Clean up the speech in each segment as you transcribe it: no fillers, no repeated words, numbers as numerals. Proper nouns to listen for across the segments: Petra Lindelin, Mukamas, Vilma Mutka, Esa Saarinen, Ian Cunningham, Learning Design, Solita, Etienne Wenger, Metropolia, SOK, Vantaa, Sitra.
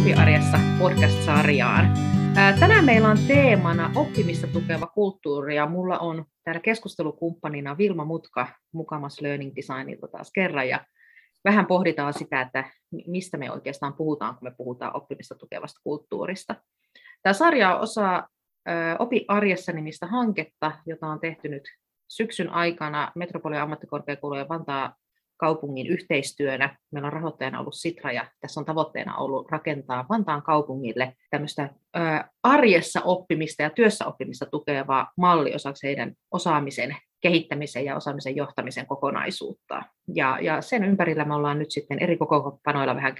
Oppiarjessa podcast-sarjaan. Tänään meillä on teemana oppimista tukeva kulttuuri ja mulla on täällä keskustelukumppanina Vilma Mutka mukamas Learning Designilta taas kerran ja vähän pohditaan sitä, että mistä me oikeastaan puhutaan, kun me puhutaan oppimista tukevasta kulttuurista. Tämä sarja on osa Oppiarjessa nimistä hanketta, jota on tehty nyt syksyn aikana Metropolian ammattikorkeakoulun ja Vantaan kaupungin yhteistyönä. Meillä on rahoittajana ollut Sitra ja tässä on tavoitteena ollut rakentaa Vantaan kaupungille tämmöistä arjessa oppimista ja työssä oppimista tukevaa malli osaksi heidän osaamisen kehittämisen ja osaamisen johtamisen kokonaisuutta. Ja sen ympärillä me ollaan nyt sitten eri kokoonpanoilla vähän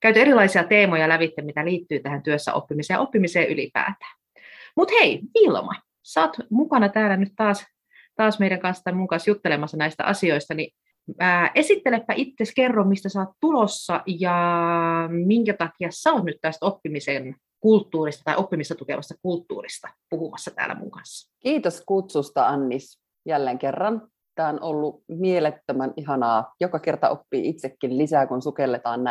käyty erilaisia teemoja lävitse, mitä liittyy tähän työssä oppimiseen ja oppimiseen ylipäätään. Mutta hei, Vilma, sä oot mukana täällä nyt taas meidän kanssa tai mun kanssa juttelemassa näistä asioista, niin esittelepä itsesi, kerro mistä sä oot tulossa ja minkä takia sä oot nyt tästä oppimisen kulttuurista tai oppimista tukevasta kulttuurista puhumassa täällä mun kanssa. Kiitos kutsusta, Annis, jälleen kerran. Tämä on ollut mielettömän ihanaa. Joka kerta oppii itsekin lisää, kun sukelletaan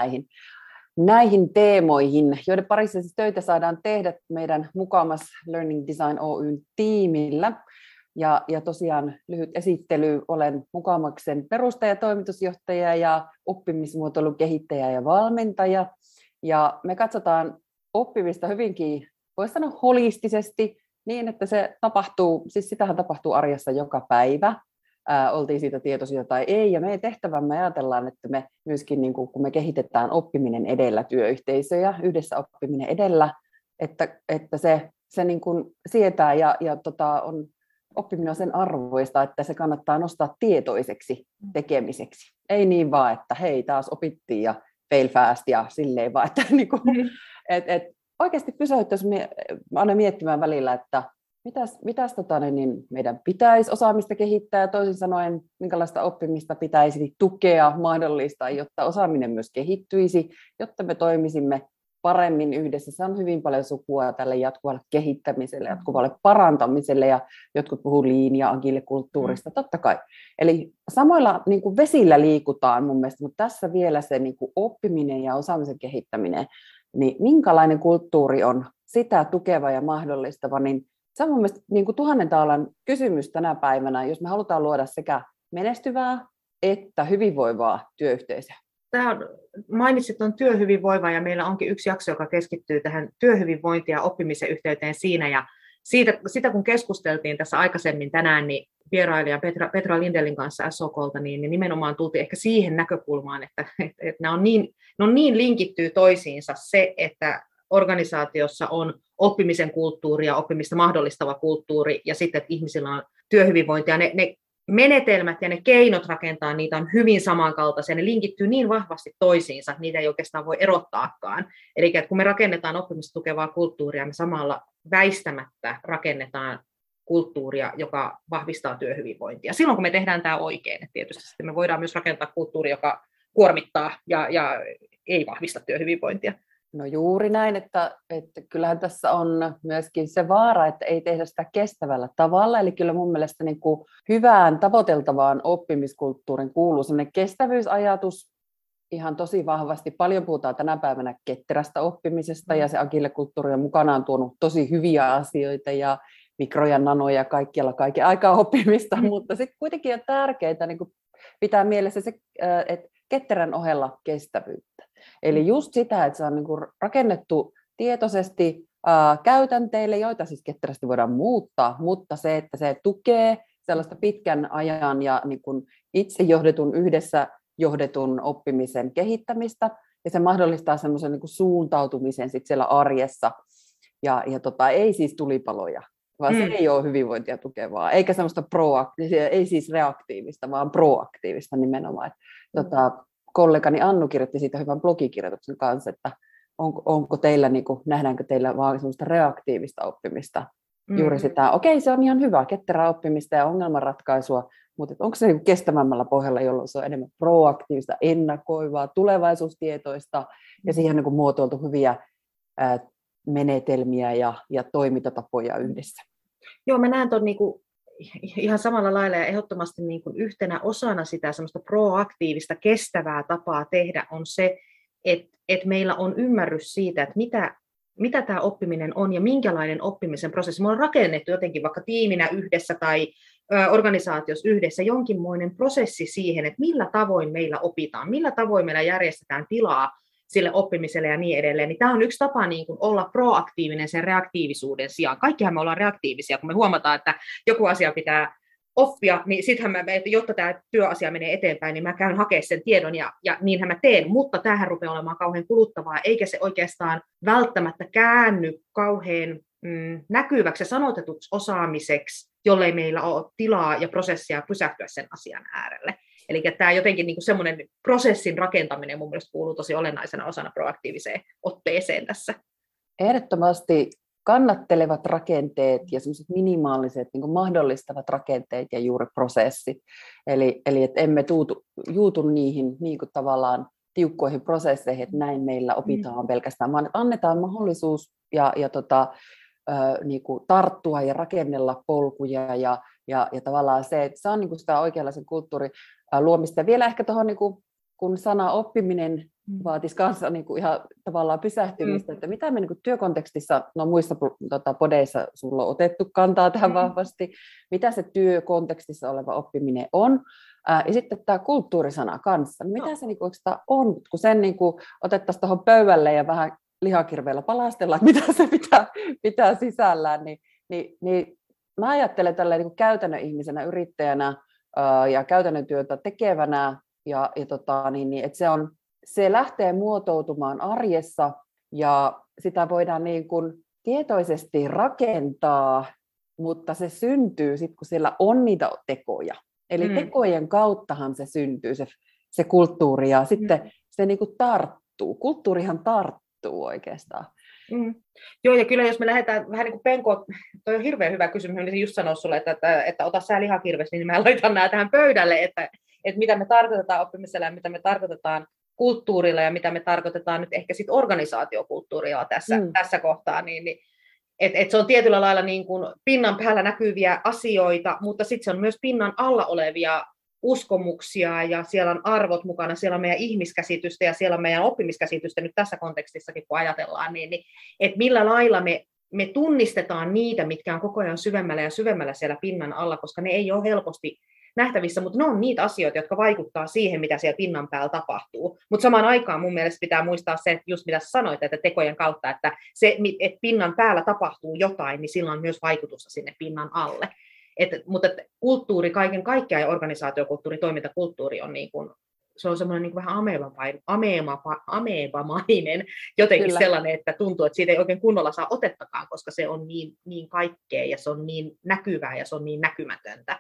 näihin teemoihin, joiden parissa siis töitä saadaan tehdä meidän mukamas Learning Design Oyn tiimillä. Ja tosiaan lyhyt esittely, olen Mukamaksen perustaja, toimitusjohtaja ja oppimismuotoilun kehittäjä ja valmentaja. Ja me katsotaan oppimista hyvinkin, voisi sanoa holistisesti, niin että se tapahtuu, siis sitähän tapahtuu arjessa joka päivä, oltiin siitä tietoisia tai ei. Ja meidän tehtävämme ajatellaan, että me myöskin niin kun me kehitetään oppiminen edellä työyhteisöjä, yhdessä oppiminen edellä, että se niin kun sietää ja on... Oppiminen on sen arvoista, että se kannattaa nostaa tietoiseksi tekemiseksi. Ei niin vaan, että hei, taas opittiin ja fail fast ja silleen vaan, että niinku, oikeasti pysäyttäisiin, aina miettimään välillä, että mitäs meidän pitäisi osaamista kehittää, toisin sanoen, minkälaista oppimista pitäisi tukea, mahdollistaa, jotta osaaminen myös kehittyisi, jotta me toimisimme paremmin yhdessä. Se on hyvin paljon sukua tälle jatkuvalle kehittämiselle, jatkuvalle parantamiselle ja jotkut puhuu linja agile-kulttuurista, totta kai. Eli samoilla niin kuin vesillä liikutaan mun mielestä, mutta tässä vielä se niin kuin oppiminen ja osaamisen kehittäminen, niin minkälainen kulttuuri on sitä tukeva ja mahdollistava, niin se on mun mielestä niin kuin $1,000 kysymys tänä päivänä, jos me halutaan luoda sekä menestyvää että hyvinvoivaa työyhteisöä. Tähän mainitsit tuon työhyvinvoivan ja meillä onkin yksi jakso, joka keskittyy tähän työhyvinvointiin ja oppimisen yhteyteen siinä. Ja sitä kun keskusteltiin tässä aikaisemmin tänään, niin vierailija Petra Lindelin kanssa SOKlta, niin nimenomaan tultiin ehkä siihen näkökulmaan, että ne on niin linkittyy toisiinsa se, että organisaatiossa on oppimisen kulttuuri ja oppimista mahdollistava kulttuuri ja sitten, että ihmisillä on työhyvinvointia. Ne menetelmät ja ne keinot rakentaa niitä on hyvin samankaltaisia, ne linkittyy niin vahvasti toisiinsa, että niitä ei oikeastaan voi erottaakaan. Eli kun me rakennetaan oppimista tukevaa kulttuuria, me samalla väistämättä rakennetaan kulttuuria, joka vahvistaa työhyvinvointia. Silloin kun me tehdään tämä oikein, että tietysti sitten me voidaan myös rakentaa kulttuuri, joka kuormittaa ja ei vahvista työhyvinvointia. No juuri näin, että kyllähän tässä on myöskin se vaara, että ei tehdä sitä kestävällä tavalla. Eli kyllä mun mielestä niin kuin hyvään tavoiteltavaan oppimiskulttuurin kuuluu sellainen kestävyysajatus ihan tosi vahvasti. Paljon puhutaan tänä päivänä ketterästä oppimisesta ja se agile-kulttuuri on mukanaan tuonut tosi hyviä asioita ja mikroja, nanoja, kaikkialla kaiken aikaa oppimista. Mutta sitten kuitenkin on tärkeää niin kuin pitää mielessä se, että ketterän ohella kestävyyttä. Eli just sitä, että se on niinku rakennettu tietoisesti käytänteille, joita siis ketterästi voidaan muuttaa, mutta se, että se tukee sellaista pitkän ajan ja niinku itse johdetun, yhdessä johdetun oppimisen kehittämistä, ja se mahdollistaa semmoisen niinku suuntautumisen sit siellä arjessa, ja ei siis tulipaloja, vaan se ei ole hyvinvointia tukevaa, eikä semmoista ei siis reaktiivista, vaan proaktiivista nimenomaan. Kollegani Annu kirjoitti siitä hyvän blogikirjoituksen kanssa, että onko teillä, niin kuin, nähdäänkö teillä vaan semmoista reaktiivista oppimista, juuri sitä, okei, se on ihan hyvä, ketterää oppimista ja ongelmanratkaisua, mutta onko se niin kestävämmällä pohjalla, jolloin se on enemmän proaktiivista, ennakoivaa, tulevaisuustietoista ja siihen niin kuin muotoiltu hyviä menetelmiä ja toimintatapoja yhdessä. Joo, mä näen tuon... Ihan samalla lailla ja ehdottomasti niin kuin yhtenä osana sitä semmoista proaktiivista, kestävää tapaa tehdä on se, että meillä on ymmärrys siitä, että mitä tämä oppiminen on ja minkälainen oppimisen prosessi. Me on rakennettu jotenkin vaikka tiiminä yhdessä tai organisaatiossa yhdessä jonkinmoinen prosessi siihen, että millä tavoin meillä opitaan, millä tavoin meillä järjestetään tilaa sille oppimiselle ja niin edelleen. Niin tämä on yksi tapa niin kuin olla proaktiivinen sen reaktiivisuuden sijaan. Kaikkihan me ollaan reaktiivisia, kun me huomataan, että joku asia pitää oppia, niin sittenhän mä, jotta tämä työasia menee eteenpäin, niin mä käyn hakemaan sen tiedon ja niinhän mä teen, mutta tämähän rupeaa olemaan kauhean kuluttavaa, eikä se oikeastaan välttämättä käänny kauhean näkyväksi ja sanotetuksi osaamiseksi, jollei meillä ole tilaa ja prosessia pysähtyä sen asian äärelle. Eli tämä jotenkin niin kuin semmoinen prosessin rakentaminen mun mielestä kuuluu tosi olennaisena osana proaktiiviseen otteeseen tässä. Ehdottomasti. Kannattelevat rakenteet ja semmoiset minimaaliset niin kuin mahdollistavat rakenteet ja juuri prosessit. Eli että emme juutu niihin niin kuin tavallaan tiukkoihin prosesseihin, että näin meillä opitaan pelkästään, vaan annetaan mahdollisuus niin kuin tarttua ja rakennella polkuja ja tavallaan se, että se on niin kuin sitä oikeanlaisen kulttuurin luomista. Vielä ehkä tuohon, niin kuin, kun sana oppiminen vaatisi kanssa niin kuin ihan tavallaan pysähtymistä, että mitä me niin kuin työkontekstissa, no muissa podeissa sulla on otettu kantaa tähän vahvasti, mitä se työkontekstissa oleva oppiminen on, ja sitten tämä kulttuurisana kanssa, mitä se niin kuin oikeastaan on, kun sen niin kuin otettaisiin tuohon pöydälle ja vähän lihakirveellä palastella, että mitä se pitää sisällään, niin mä ajattelen tälleen niin kuin käytännön ihmisenä, yrittäjänä ja käytännön työtä tekevänä, että se lähtee muotoutumaan arjessa ja sitä voidaan niin kuin tietoisesti rakentaa, mutta se syntyy sitten, kun siellä on niitä tekoja. Eli tekojen kauttahan se syntyy, se kulttuuri, ja sitten se niin kuin tarttuu. Kulttuurihan tarttuu oikeastaan. Joo, ja kyllä jos me lähdetään vähän niin kuin penkoon, toi on hirveän hyvä kysymys, niin olisin just sanoa sulle, että ota sä lihakirves, niin mä laitan nämä tähän pöydälle, että mitä me tarkoitetaan oppimisella ja mitä me tarkoitetaan kulttuurilla ja mitä me tarkoitetaan nyt ehkä sit organisaatiokulttuurilla tässä kohtaa, niin et se on tietyllä lailla niin kuin pinnan päällä näkyviä asioita, mutta sitten se on myös pinnan alla olevia uskomuksia ja siellä on arvot mukana, siellä on meidän ihmiskäsitystä ja siellä on meidän oppimiskäsitystä nyt tässä kontekstissakin, kun ajatellaan, niin että millä lailla me tunnistetaan niitä, mitkä on koko ajan syvemmällä ja syvemmällä siellä pinnan alla, koska ne ei ole helposti nähtävissä, mutta ne on niitä asioita, jotka vaikuttaa siihen, mitä siellä pinnan päällä tapahtuu. Mutta samaan aikaan mun mielestä pitää muistaa se, että just mitä sanoit, että tekojen kautta, että se, että pinnan päällä tapahtuu jotain, niin sillä on myös vaikutusta sinne pinnan alle. Mutta kulttuuri kaiken kaikkiaan ja organisaatiokulttuuri, toimintakulttuuri on niin kuin, se on semmoinen niin kuin vähän ameebamainen jotenkin. Kyllä. Sellainen, että tuntuu, että siitä ei oikein kunnolla saa otettakaan, koska se on niin kaikkea ja se on niin näkyvää ja se on niin näkymätöntä.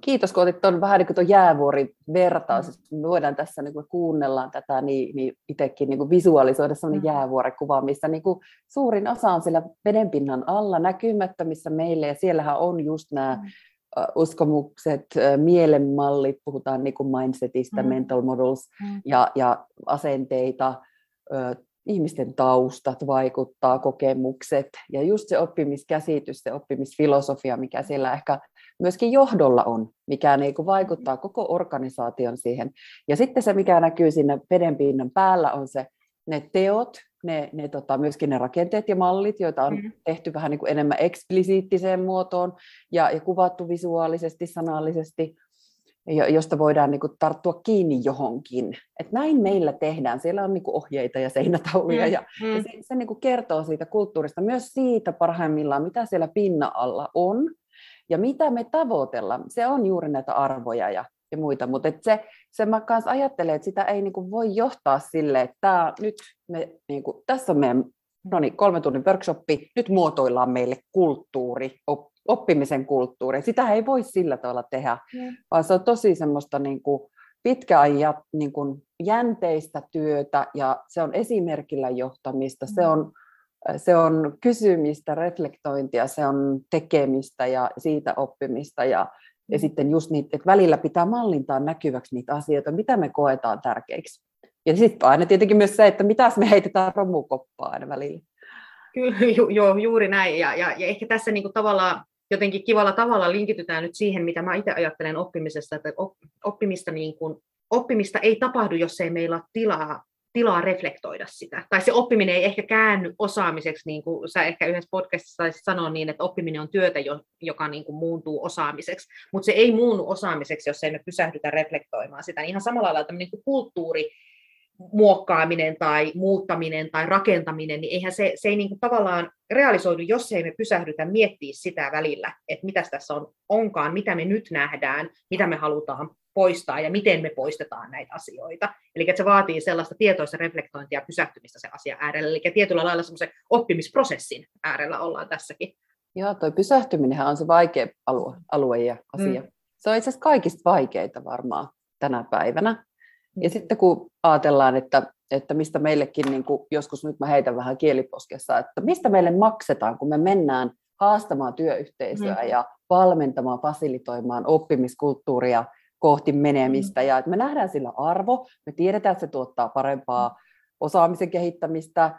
Kiitos, kun otit tuon vähän niin kuin tuon jäävuorin vertaus. Me voidaan tässä, niin kun kuunnellaan tätä, niin itsekin niin kuin visualisoida sellainen jäävuorikuva, missä niin kuin suurin osa on siellä vedenpinnan alla näkymättömissä meille, ja siellähän on just nämä uskomukset, mielenmallit, puhutaan niin kuin mindsetistä, mental models, ja asenteita, ihmisten taustat vaikuttaa, kokemukset, ja just se oppimiskäsitys, se oppimisfilosofia, mikä siellä ehkä myöskin johdolla on, mikä niin kuin vaikuttaa koko organisaation siihen. Ja sitten se, mikä näkyy siinä vedenpinnan päällä, on se ne teot, myöskin ne rakenteet ja mallit, joita on tehty vähän niin kuin enemmän eksplisiittiseen muotoon ja kuvattu visuaalisesti, sanallisesti, josta voidaan niin kuin tarttua kiinni johonkin. Et näin meillä tehdään. Siellä on niin kuin ohjeita ja seinätauluja. Ja se niin kuin kertoo siitä kulttuurista, myös siitä parhaimmillaan, mitä siellä pinnan alla on. Ja mitä me tavoitellaan, se on juuri näitä arvoja ja muita, mutta se mä kans ajattelen, että sitä ei niinku voi johtaa silleen, että nyt me, niinku, tässä on meidän 3 tunnin workshoppi, nyt muotoillaan meille kulttuuri, oppimisen kulttuuri. Sitä ei voi sillä tavalla tehdä, vaan se on tosi semmoista niinku pitkäajan niinku jänteistä työtä, ja se on esimerkillä johtamista, se on kysymistä, reflektointia, se on tekemistä ja siitä oppimista. Ja sitten just niitä, että välillä pitää mallintaa näkyväksi niitä asioita, mitä me koetaan tärkeiksi. Ja sitten aina tietenkin myös se, että mitäs me heitetään romukoppaa aina välillä. Kyllä, juuri näin. Ja ehkä tässä niinku tavallaan jotenkin kivalla tavalla linkitytään nyt siihen, mitä mä itse ajattelen oppimisesta, että oppimista ei tapahdu, jos ei meillä ole tilaa tilaa reflektoida sitä. Tai se oppiminen ei ehkä käänny osaamiseksi, niin kuin sä ehkä yhdessä podcastissa saisit sanoa niin, että oppiminen on työtä, joka niin kuin muuntuu osaamiseksi. Mutta se ei muunnu osaamiseksi, jos ei me pysähdytä reflektoimaan sitä. Ihan samalla lailla tämmöinen niin kulttuuri, muokkaaminen tai muuttaminen tai rakentaminen, niin eihän se ei niin kuin tavallaan realisoidu, jos ei me pysähdytä miettiä sitä välillä, että mitä tässä onkaan, mitä me nyt nähdään, mitä me halutaan poistaa ja miten me poistetaan näitä asioita. Eli että se vaatii sellaista tietoista reflektointia ja pysähtymistä se asia äärellä. Eli tietyllä lailla semmoisen oppimisprosessin äärellä ollaan tässäkin. Joo, toi pysähtyminenhän on se vaikea alue ja asia. Se on itse asiassa kaikista vaikeinta varmaan tänä päivänä. Ja sitten kun ajatellaan, että mistä meillekin, niin kuin joskus nyt mä heitän vähän kieliposkessa, että mistä meille maksetaan, kun me mennään haastamaan työyhteisöä ja valmentamaan, fasilitoimaan oppimiskulttuuria kohti menemistä. Ja että me nähdään sillä arvo, me tiedetään, että se tuottaa parempaa osaamisen kehittämistä,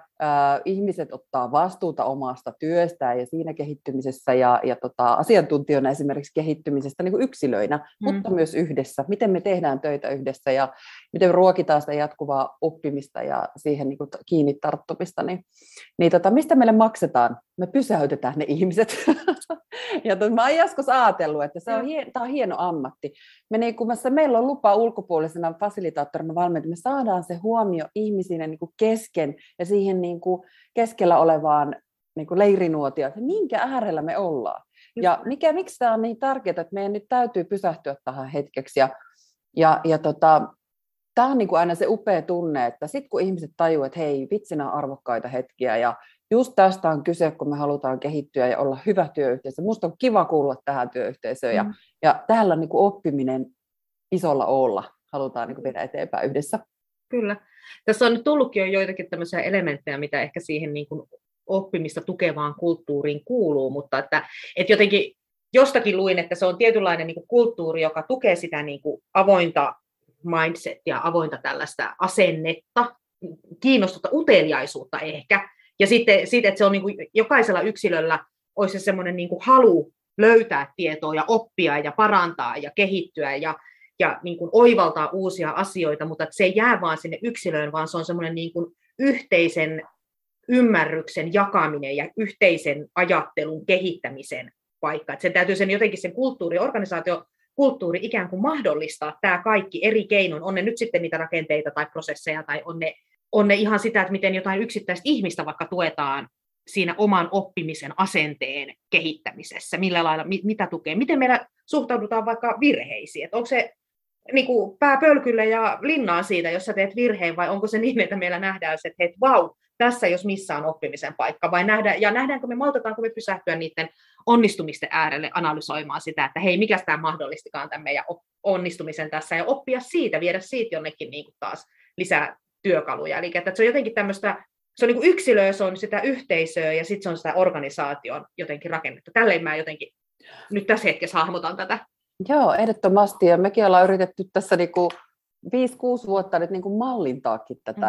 ihmiset ottaa vastuuta omasta työstään ja siinä kehittymisessä ja asiantuntijana esimerkiksi kehittymisestä niin kuin yksilöinä, mutta myös yhdessä. Miten me tehdään töitä yhdessä ja miten ruokitaan sitä jatkuvaa oppimista ja siihen niin kuin kiinni tarttumista. Mistä meille maksetaan? Me pysäytetään ne ihmiset. Ja mä oon joskus ajatellut, että tämä on hieno ammatti. Meillä on lupa ulkopuolisena fasilitaattorina valmentaa, me saadaan se huomio ihmisinä niin kuin kesken ja siihen niin kuin keskellä olevaan niin kuin leirinuotioon, että minkä äärellä me ollaan. Ja miksi tämä on niin tärkeää, että meidän nyt täytyy pysähtyä tähän hetkeksi. Tämä on niin kuin aina se upea tunne, että sitten kun ihmiset tajuavat, että hei, vitsinä on arvokkaita hetkiä ja just tästä on kyse, kun me halutaan kehittyä ja olla hyvä työyhteisö. Musta on kiva kuulla tähän työyhteisöön ja täällä on niin kuin oppiminen isolla olla. Halutaan niin kuin viedä eteenpäin yhdessä. Kyllä. Tässä on nyt tullutkin jo joitakin tämmöisiä elementtejä, mitä ehkä siihen niin kuin oppimista tukevaan kulttuuriin kuuluu, mutta että jotenkin jostakin luin, että se on tietynlainen niin kuin kulttuuri, joka tukee sitä niin kuin avointa mindset ja avointa tällaista asennetta, kiinnostusta, uteliaisuutta ehkä. Ja sitten että se on niin kuin jokaisella yksilöllä olisi se semmoinen niin kuin halu löytää tietoa ja oppia ja parantaa ja kehittyä ja niin kuin oivaltaa uusia asioita, mutta se ei jää vaan sinne yksilöön, vaan se on semmoinen niin kuin yhteisen ymmärryksen jakaminen ja yhteisen ajattelun kehittämisen paikka. Että sen täytyy sen kulttuuri ikään kuin mahdollistaa tämä kaikki eri keinoin, on ne nyt sitten niitä rakenteita tai prosesseja tai on ne ihan sitä, että miten jotain yksittäistä ihmistä vaikka tuetaan siinä oman oppimisen asenteen kehittämisessä, millä lailla, mitä tukee, miten meillä suhtaudutaan vaikka virheisiin, että onko se niin kuin pää pölkylle ja linnaan siitä, jos sä teet virheen, vai onko se niin, että meillä nähdään se, että vau, tässä jos missä on oppimisen paikka, vai nähdäänkö me, maltataanko me pysähtyä niiden onnistumisten äärelle analysoimaan sitä, että hei, mikäs tämä mahdollistikaan tämän meidän onnistumisen tässä, ja oppia siitä, viedä siitä jonnekin niin kuin taas lisää työkaluja, eli että se on jotenkin tämmöistä, se on niin kuin yksilöä, se on sitä yhteisöä ja sitten se on sitä organisaation jotenkin rakennetta. Tälleen mä jotenkin nyt tässä hetkessä hahmotan tätä. Joo, ehdottomasti, ja mekin ollaan yritetty tässä niin kuin 5-6 vuotta nyt niin kuin mallintaakin tätä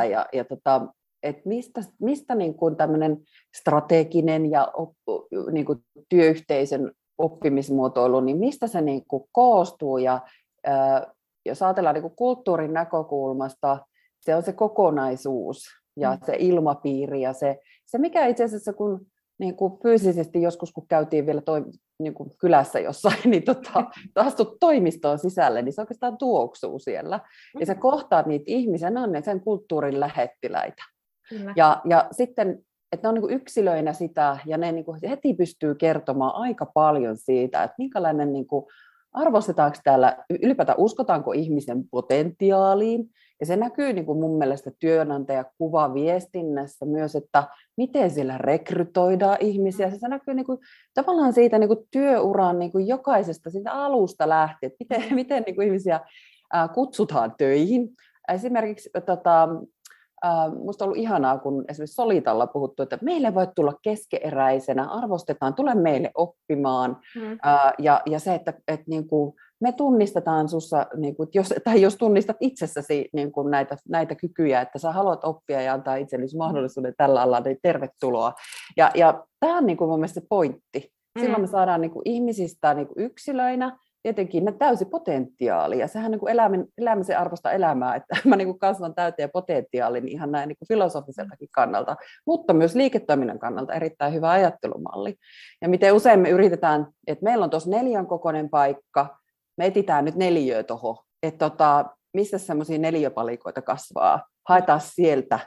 että mistä niin kuin tämmöinen strateginen ja niin kuin työyhteisön oppimismuotoilu, niin mistä se niin kuin koostuu, ja jos ajatellaan niin kuin kulttuurin näkökulmasta, se on se kokonaisuus ja se ilmapiiri ja se mikä itse asiassa kun niin kuin fyysisesti joskus kun käytiin vielä niin kuin kylässä jossain, niin astut toimistoon sisälle, niin se oikeastaan tuoksuu siellä. Ja sä kohtaat niitä ihmisiä, ne on sen kulttuurin lähettiläitä. Ja sitten, että ne on niin kuin yksilöinä sitä ja ne niin kuin heti pystyy kertomaan aika paljon siitä, että minkälainen niin kuin arvostetaanko täällä, ylipäätään uskotaanko ihmisen potentiaaliin, ja se näkyy niin kuin mun mielestä työnantajakuvaviestinnässä myös, että miten siellä rekrytoidaan ihmisiä, se näkyy niin kuin, tavallaan siitä niin kuin työuran niin kuin jokaisesta siitä alusta lähtien, että miten niin kuin ihmisiä kutsutaan töihin. Esimerkiksi musta on ollut ihanaa, kun esimerkiksi Solitalla puhuttu, että meille voi tulla keskeeräisenä, arvostetaan, tule meille oppimaan. Ja se, että niin kuin me tunnistetaan sussa, niin kuin, jos tunnistat itsessäsi niin kuin näitä kykyjä, että sä haluat oppia ja antaa itsellesi mahdollisuuden tällä alalla, niin tervetuloa. Ja tämä on niin kuin mun mielestä se pointti. Silloin me saadaan niin kuin ihmisistä niin kuin yksilöinä jotenkin täysi potentiaali, ja sehän niin elämisen arvosta elämää, että mä niin kasvan täyteen potentiaalin ihan näin niin filosofiseltakin kannalta, mutta myös liiketoiminnan kannalta erittäin hyvä ajattelumalli. Ja miten usein me yritetään, että meillä on tuossa 4:n kokoinen paikka, me etsitään nyt 4 tuohon, että mistä semmoisia 4 palikoita kasvaa, haetaan sieltä.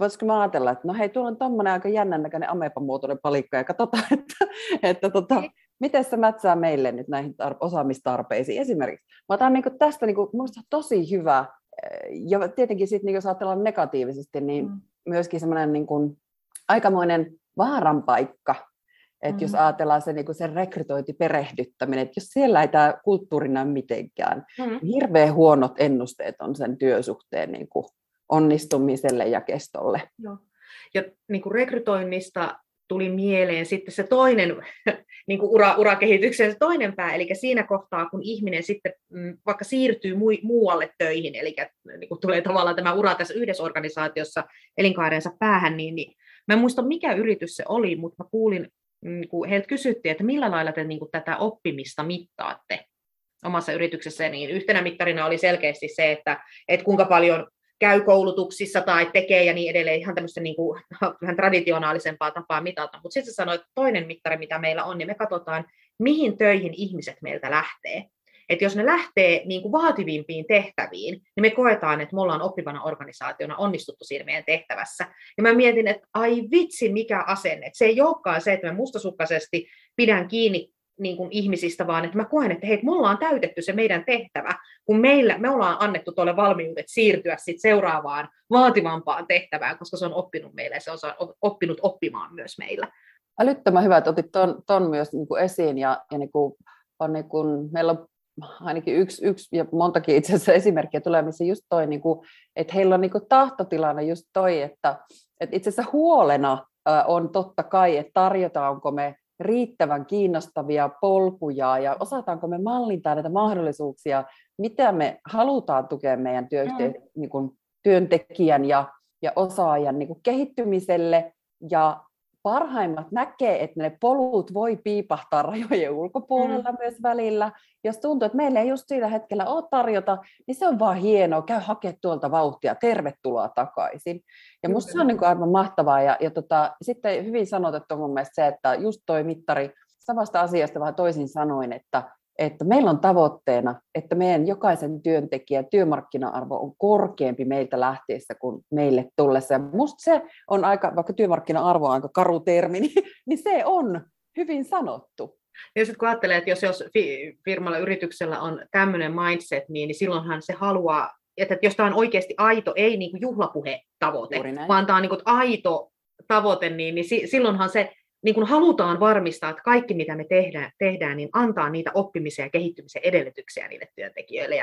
Voisiko mä ajatella, että no hei, tuolla on tommoinen aika jännän näköinen ameepamuotoinen palikka, ja katsotaan, että miten se mätsää meille nyt näihin osaamistarpeisiin esimerkiksi. Mä otan niin tästä niin minusta tosi hyvä, ja tietenkin sitten, niin jos ajatellaan negatiivisesti, niin myöskin semmoinen niin aikamoinen vaaran paikka, että jos ajatellaan se, niin se rekrytointiperehdyttäminen, että jos siellä ei tämä kulttuuri näy mitenkään, niin hirveän huonot ennusteet on sen työsuhteen niin kuin onnistumiselle ja kestolle. Joo. Ja niin kuin rekrytoinnista tuli mieleen sitten se toinen niin kuin urakehityksen se toinen pää, eli siinä kohtaa, kun ihminen sitten vaikka siirtyy muualle töihin, eli niin kuin tulee tavallaan tämä ura tässä yhdessä organisaatiossa elinkaarensa päähän, niin mä en muista mikä yritys se oli, mutta mä kuulin, kun heiltä kysyttiin, että millä lailla te niin kuin tätä oppimista mittaatte omassa yrityksessä, niin yhtenä mittarina oli selkeästi se, että kuinka paljon käy koulutuksissa tai tekee ja niin edelleen, ihan tämmöistä niin kuin, vähän traditionaalisempaa tapaa mitata. Mutta sitten sanoit, että toinen mittari, mitä meillä on, niin me katsotaan, mihin töihin ihmiset meiltä lähtee. Että jos ne lähtee niin kuin vaativimpiin tehtäviin, niin me koetaan, että me ollaan oppivana organisaationa onnistuttu siinä meidän tehtävässä. Ja mä mietin, että ai vitsi, mikä asenne. Et se ei olekaan se, että mä mustasukkaisesti pidän kiinni niin kuin ihmisistä, vaan että mä koen, että hei, me ollaan täytetty se meidän tehtävä, kun me ollaan annettu tuolle valmiudet siirtyä sit seuraavaan vaativampaan tehtävään, koska se on oppinut meille ja se on oppinut oppimaan myös meillä. Älyttömän hyvä, että otit ton myös niin kuin esiin, ja niin kuin on niin kuin, meillä on ainakin yksi ja montakin itse asiassa esimerkkiä tulee, missä just toi, niin kuin, että heillä on niin kuin tahtotilana just toi, että itse asiassa huolena on totta kai, että tarjotaanko me riittävän kiinnostavia polkuja ja osataanko me mallintaa näitä mahdollisuuksia, mitä me halutaan tukea meidän niin kuin työntekijän ja osaajan niin kuin kehittymiselle, ja parhaimmat näkee, että ne polut voi piipahtaa rajojen ulkopuolella myös välillä. Jos tuntuu, että meillä ei just sillä hetkellä ole tarjota, niin se on vaan hienoa. Käy hakea tuolta vauhtia. Tervetuloa takaisin. Ja musta se on niin kuin aivan mahtavaa. Ja sitten hyvin sanotettu mun mielestä se, että just toi mittari, samasta asiasta vähän toisin sanoin, että meillä on tavoitteena, että meidän jokaisen työntekijän työmarkkina-arvo on korkeampi meiltä lähtiessä kuin meille tullessa. Ja musta se on aika, vaikka työmarkkina-arvo on aika karu termi, niin se on hyvin sanottu. Ja sitten kun ajattelee, että jos firmalla, yrityksellä on tämmöinen mindset, niin silloinhan se haluaa, että jos tämä on oikeasti aito, ei niin kuin juhlapuhetavoite, vaan tämä on niin kuin aito tavoite, niin silloinhan se, niin kun halutaan varmistaa, että kaikki mitä me tehdään, niin antaa niitä oppimisen ja kehittymisen edellytyksiä niille työntekijöille,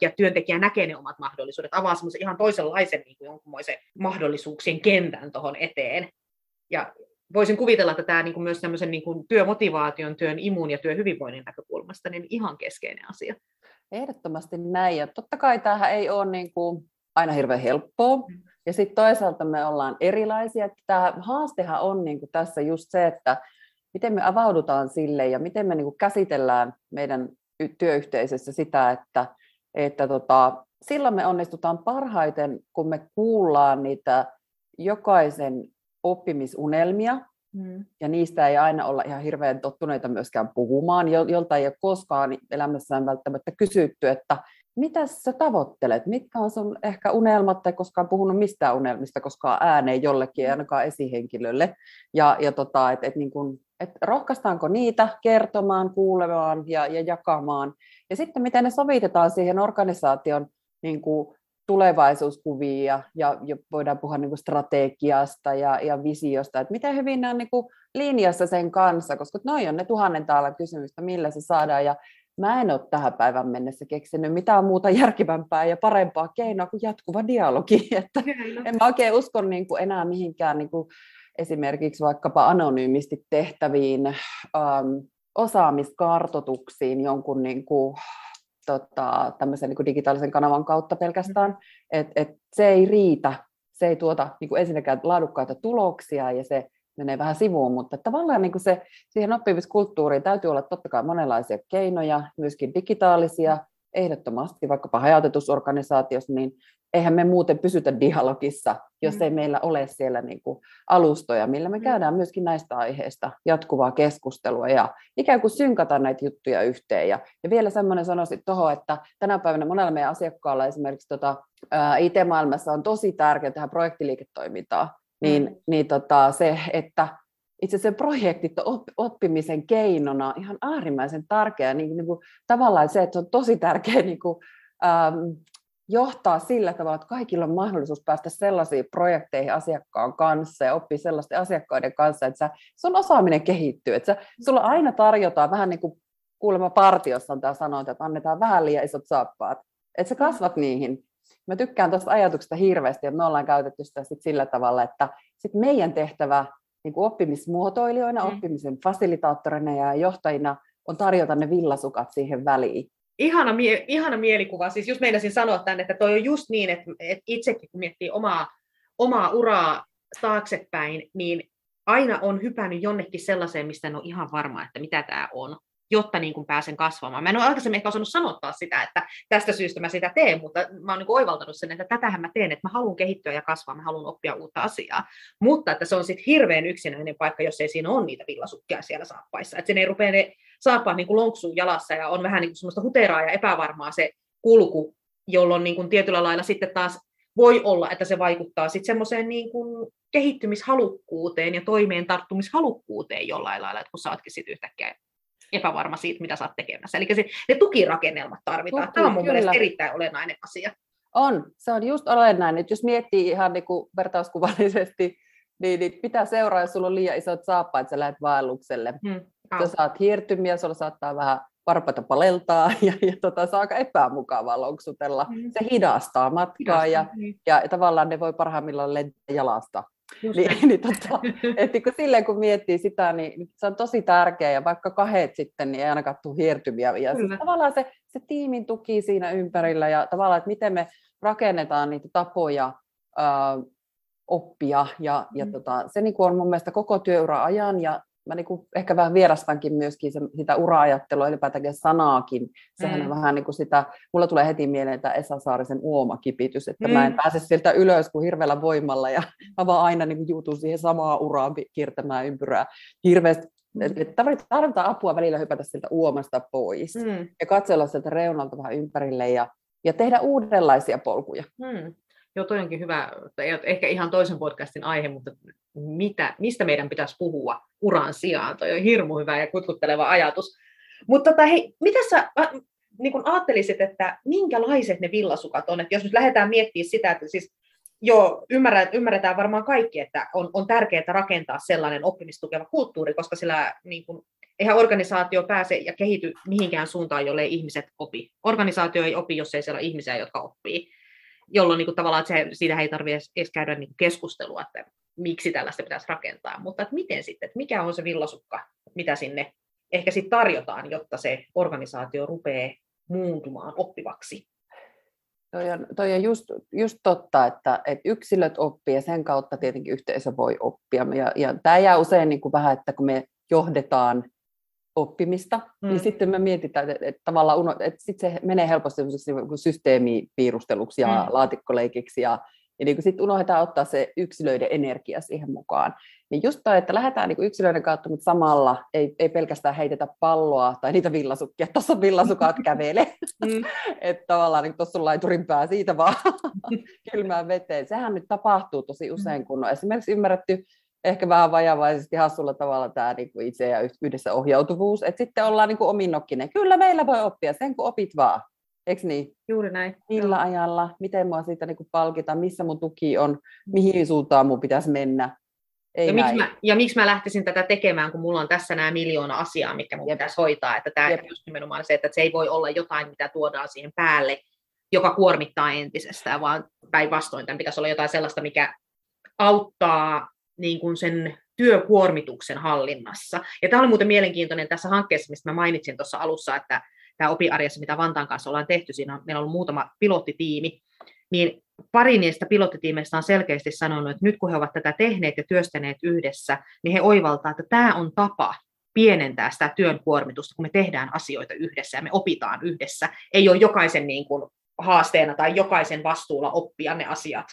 ja työntekijä näkee ne omat mahdollisuudet, avaa semmoisen ihan toisenlaisen niin kuin jonkunmoisen mahdollisuuksien kentän tuohon eteen. Ja voisin kuvitella, että tämä niin kuin myös tämmöisen niin kuin työmotivaation, työn imun ja työhyvinvoinnin näkökulmasta niin ihan keskeinen asia. Ehdottomasti näin, ja totta kai tämähän ei ole niin kuin aina hirveän helppoa. Ja sitten toisaalta me ollaan erilaisia. Tämä haastehan on niinku tässä just se, että miten me avaudutaan sille ja miten me niinku käsitellään meidän työyhteisössä sitä, että silloin me onnistutaan parhaiten, kun me kuullaan niitä jokaisen oppimisunelmia. Ja niistä ei aina olla ihan hirveän tottuneita myöskään puhumaan, jolta ei ole koskaan elämässään välttämättä kysytty, että mitä sä tavoittelet? Mitkä on sun ehkä unelmat? Tai koskaan puhunut mistään unelmista, koskaan ääneen jollekin, ei ainakaan esihenkilölle. Ja rohkaistaanko niitä kertomaan, kuulemaan ja jakamaan? Ja sitten miten ne sovitetaan siihen organisaation niin kuin tulevaisuuskuviin, ja voidaan puhua niin kuin strategiasta ja visiosta. Että miten hyvin nämä on niin kuin linjassa sen kanssa, koska noi on ne 1000 taalan kysymystä, millä se saadaan. Ja mä en ole tähän päivän mennessä keksinyt mitään muuta järkevämpää ja parempaa keinoa kuin jatkuva dialogi. Että en mä oikein usko niin kuin enää mihinkään niin kuin esimerkiksi vaikkapa anonyymisti tehtäviin osaamiskartoituksiin jonkun niin kuin, tämmöisen niin kuin digitaalisen kanavan kautta pelkästään. Et se ei riitä. Se ei tuota niin kuin ensinnäkään laadukkaita tuloksia, ja se menee vähän sivuun, mutta tavallaan niin kuin se, siihen oppimiskulttuuriin täytyy olla totta kai monenlaisia keinoja, myöskin digitaalisia, ehdottomasti, vaikkapa hajautetusorganisaatiossa, niin eihän me muuten pysytä dialogissa, jos ei meillä ole siellä niin kuin alustoja, millä me käydään myöskin näistä aiheista jatkuvaa keskustelua ja ikään kuin synkata näitä juttuja yhteen. Ja vielä semmoinen sanoisin tuohon, että tänä päivänä monella meidän asiakkaalla esimerkiksi IT-maailmassa on tosi tärkeää tehdä projektiliiketoimintaa, se, että itse asiassa projektit on oppimisen keinona ihan äärimmäisen tärkeä, niin kuin tavallaan se, että se on tosi tärkeä niin kuin, johtaa sillä tavalla, että kaikilla on mahdollisuus päästä sellaisiin projekteihin asiakkaan kanssa ja oppia sellaisten asiakkaiden kanssa, että sun osaaminen kehittyy. Että sulla aina tarjotaan vähän niin kuin kuulemma partiossa on tämä sanonta, että annetaan vähän liian isot saappaat, että sä kasvat niihin. Mä tykkään tuosta ajatuksesta hirveästi ja me ollaan käytetty sitä sit sillä tavalla, että sit meidän tehtävä niin kuin oppimismuotoilijoina, oppimisen fasilitaattorina ja johtajina on tarjota ne villasukat siihen väliin. Ihana mielikuva. Siis just meinasin sanoa tämän, että toi on just niin, että itsekin kun miettii omaa uraa taaksepäin, niin aina on hypännyt jonnekin sellaiseen, mistä en ole ihan varma, että mitä tämä on, jotta niin kuin pääsen kasvamaan. Mä en ole aikaisemmin ehkä osannut sanottaa sitä, että tästä syystä mä sitä teen, mutta mä oon niin kuin oivaltanut sen, että tätähän mä teen, että mä haluan kehittyä ja kasvaa, mä haluan oppia uutta asiaa. Mutta että se on sitten hirveän yksinäinen paikka, jos ei siinä ole niitä villasukkia siellä saappaissa. Että sen ei rupea ne saappaat niin kuin lonksuu jalassa ja on vähän niin kuin semmoista huteraa ja epävarmaa se kulku, jolloin niin kuin tietyllä lailla sitten taas voi olla, että se vaikuttaa sitten semmoiseen niin kuin kehittymishalukkuuteen ja toimeen tarttumishalukkuuteen jollain lailla, että kun sä ootkin sitten yhtäkkiä epävarma siitä, mitä sä oot tekemässä. Eli ne tukirakennelmat tarvitaan. Tämä on mun mielestä erittäin olennainen asia. On, se on just olennainen. Että jos miettii ihan niin kuin vertauskuvallisesti, niin pitää seuraa, jos sulla on liian isot saappaat, sä lähdet vaellukselle. Sä saat hiertymiä, sulla saattaa vähän varpaita paleltaa ja se on aika epämukavaa lonksutella. Se hidastaa matkaa ja tavallaan ne voi parhaimmillaan lentää jalasta. Kun silleen kun miettii sitä, niin se on tosi tärkeä ja vaikka kahdet sitten, niin ei ainakaan tule hiertymiä. Ja siis tavallaan se tiimin tuki siinä ympärillä ja tavallaan, että miten me rakennetaan niitä tapoja oppia ja se niin kuin on mun mielestä koko työura-ajan ja mä niin kuin ehkä vähän vierastankin myöskin sitä ura-ajattelua, ylipäätään sanaakin. Sehän on vähän niin kuin sitä, mulla tulee heti mieleen tämä Esa Saarisen uomakipitys, että mä en pääse sieltä ylös kuin hirveällä voimalla ja mä vaan aina niin kuin juutun siihen samaan uraan kiertämään ympyrää hirveästi. Tarvitaan apua välillä hypätä sieltä uomasta pois ja katsella sieltä reunalta vähän ympärille ja tehdä uudenlaisia polkuja. Joo, toi onkin hyvä, ehkä ihan toisen podcastin aihe, mutta mistä meidän pitäisi puhua uran sijaan? Toi on hirmu hyvä ja kutkutteleva ajatus. Mutta hei, mitä sä niin kun ajattelisit, että minkälaiset ne villasukat on? Että jos nyt lähdetään miettimään sitä, että siis joo, ymmärretään varmaan kaikki, että on tärkeää rakentaa sellainen oppimistukeva kulttuuri, koska sillä niin kun, eihän organisaatio pääse ja kehity mihinkään suuntaan, jollei ihmiset opi. Organisaatio ei opi, jos ei siellä ole ihmisiä, jotka oppii. Jolloin niin kuin tavallaan siitä ei tarvitse edes käydä niin kuin keskustelua, että miksi tällaista pitäisi rakentaa, mutta että miten sitten, että mikä on se villasukka, mitä sinne ehkä sitten tarjotaan, jotta se organisaatio rupeaa muuntumaan oppivaksi? Toi on just totta, että yksilöt oppii ja sen kautta tietenkin yhteisö voi oppia. Ja tämä jää usein niin kuin vähän, että kun me johdetaan oppimista, niin sitten me mietitään, että tavallaan sitten se menee helposti systeemipiirusteluksi ja laatikkoleikiksi ja niin sitten unohdetaan ottaa se yksilöiden energia siihen mukaan. Niin just toi, että lähdetään niin yksilöiden kautta, mutta samalla ei pelkästään heitetä palloa tai niitä villasukkia, tuossa villasukat kävelee, että tavallaan niin tuossa on laiturin pää siitä vaan kylmään veteen. Sehän nyt tapahtuu tosi usein, kun on esimerkiksi ymmärretty ehkä vähän vajavaisesti hassulla tavalla tämä niinku itse ja yhdessä ohjautuvuus, että sitten ollaan niinku ominnokkinen. Kyllä meillä voi oppia, sen kun opit vaan, eikö niin? Juuri näin. Millä ajalla, miten mua siitä niinku palkitaan, missä mun tuki on, mihin suuntaan mun pitäisi mennä. Miksi mä lähtisin tätä tekemään, kun mulla on tässä nämä 1 miljoona asiaa, mitkä mun pitäisi hoitaa. Että tämä on just nimenomaan se, että se ei voi olla jotain, mitä tuodaan siihen päälle, joka kuormittaa entisestään, vaan päinvastoin tämän pitäisi olla jotain sellaista, mikä auttaa niin kuin sen työkuormituksen hallinnassa. Ja tämä oli muuten mielenkiintoinen tässä hankkeessa, mistä mä mainitsin tuossa alussa, että tämä opiarjessa, mitä Vantaan kanssa ollaan tehty, siinä meillä on ollut muutama pilottitiimi, niin pari niistä pilottitiimeistä on selkeästi sanonut, että nyt kun he ovat tätä tehneet ja työstäneet yhdessä, niin he oivaltaa, että tämä on tapa pienentää sitä työn kuormitusta, kun me tehdään asioita yhdessä ja me opitaan yhdessä. Ei ole jokaisen niin kuin haasteena tai jokaisen vastuulla oppia ne asiat